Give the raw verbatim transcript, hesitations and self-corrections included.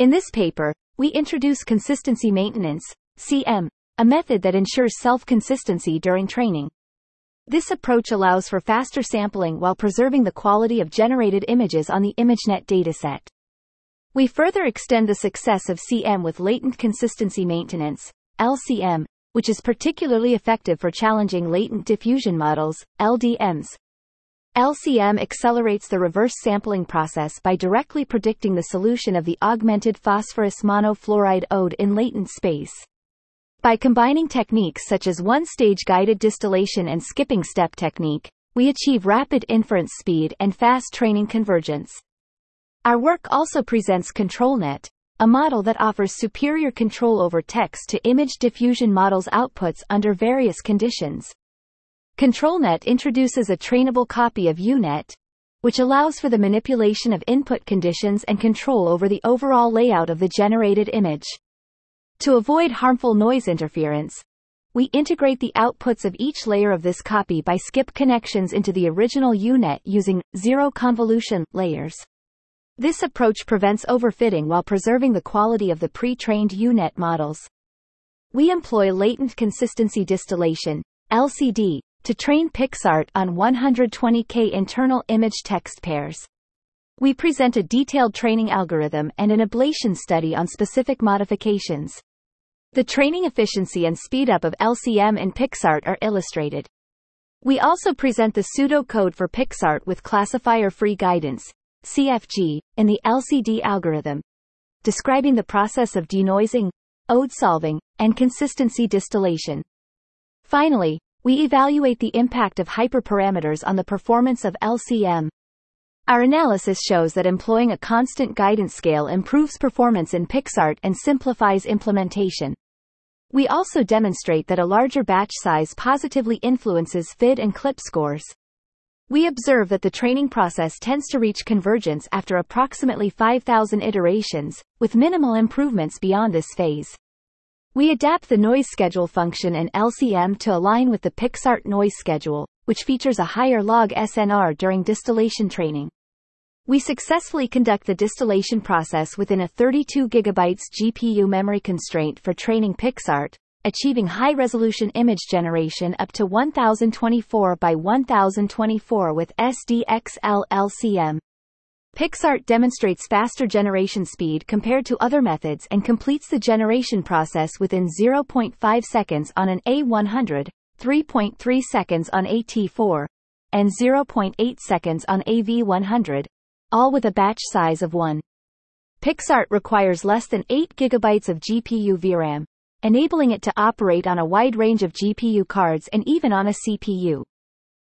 In this paper, we introduce consistency maintenance, C M, a method that ensures self-consistency during training. This approach allows for faster sampling while preserving the quality of generated images on the ImageNet dataset. We further extend the success of C M with latent consistency maintenance, L C M, which is particularly effective for challenging latent diffusion models, L D Ms. L C M accelerates the reverse sampling process by directly predicting the solution of the augmented phosphorus monofluoride O D E in latent space. By combining techniques such as one-stage guided distillation and skipping step technique, we achieve rapid inference speed and fast training convergence. Our work also presents ControlNet, a model that offers superior control over text-to-image diffusion models' outputs under various conditions. ControlNet introduces a trainable copy of U-Net, which allows for the manipulation of input conditions and control over the overall layout of the generated image. To avoid harmful noise interference, we integrate the outputs of each layer of this copy by skip connections into the original U-Net using zero convolution layers. This approach prevents overfitting while preserving the quality of the pre-trained U-Net models. We employ latent consistency distillation, L C D, to train PixArt on one hundred twenty K internal image text pairs. We present a detailed training algorithm and an ablation study on specific modifications. The training efficiency and speedup of L C M in PixArt are illustrated. We also present the pseudocode for PixArt with classifier-free guidance, C F G, in the L C D algorithm, describing the process of denoising, O D E solving, and consistency distillation. Finally, we evaluate the impact of hyperparameters on the performance of L C M. Our analysis shows that employing a constant guidance scale improves performance in PixArt and simplifies implementation. We also demonstrate that a larger batch size positively influences F I D and CLIP scores. We observe that the training process tends to reach convergence after approximately five thousand iterations, with minimal improvements beyond this phase. We adapt the noise schedule function in L C M to align with the PixArt noise schedule, which features a higher log S N R during distillation training. We successfully conduct the distillation process within a thirty-two gigabyte G P U memory constraint for training PixArt, achieving high-resolution image generation up to one thousand twenty-four by one thousand twenty-four with S D X L L C M. PixArt demonstrates faster generation speed compared to other methods and completes the generation process within zero point five seconds on an A one hundred, three point three seconds on a T four, and zero point eight seconds on A V one hundred, all with a batch size of one. PixArt requires less than eight gigabytes of G P U V RAM, enabling it to operate on a wide range of G P U cards and even on a C P U.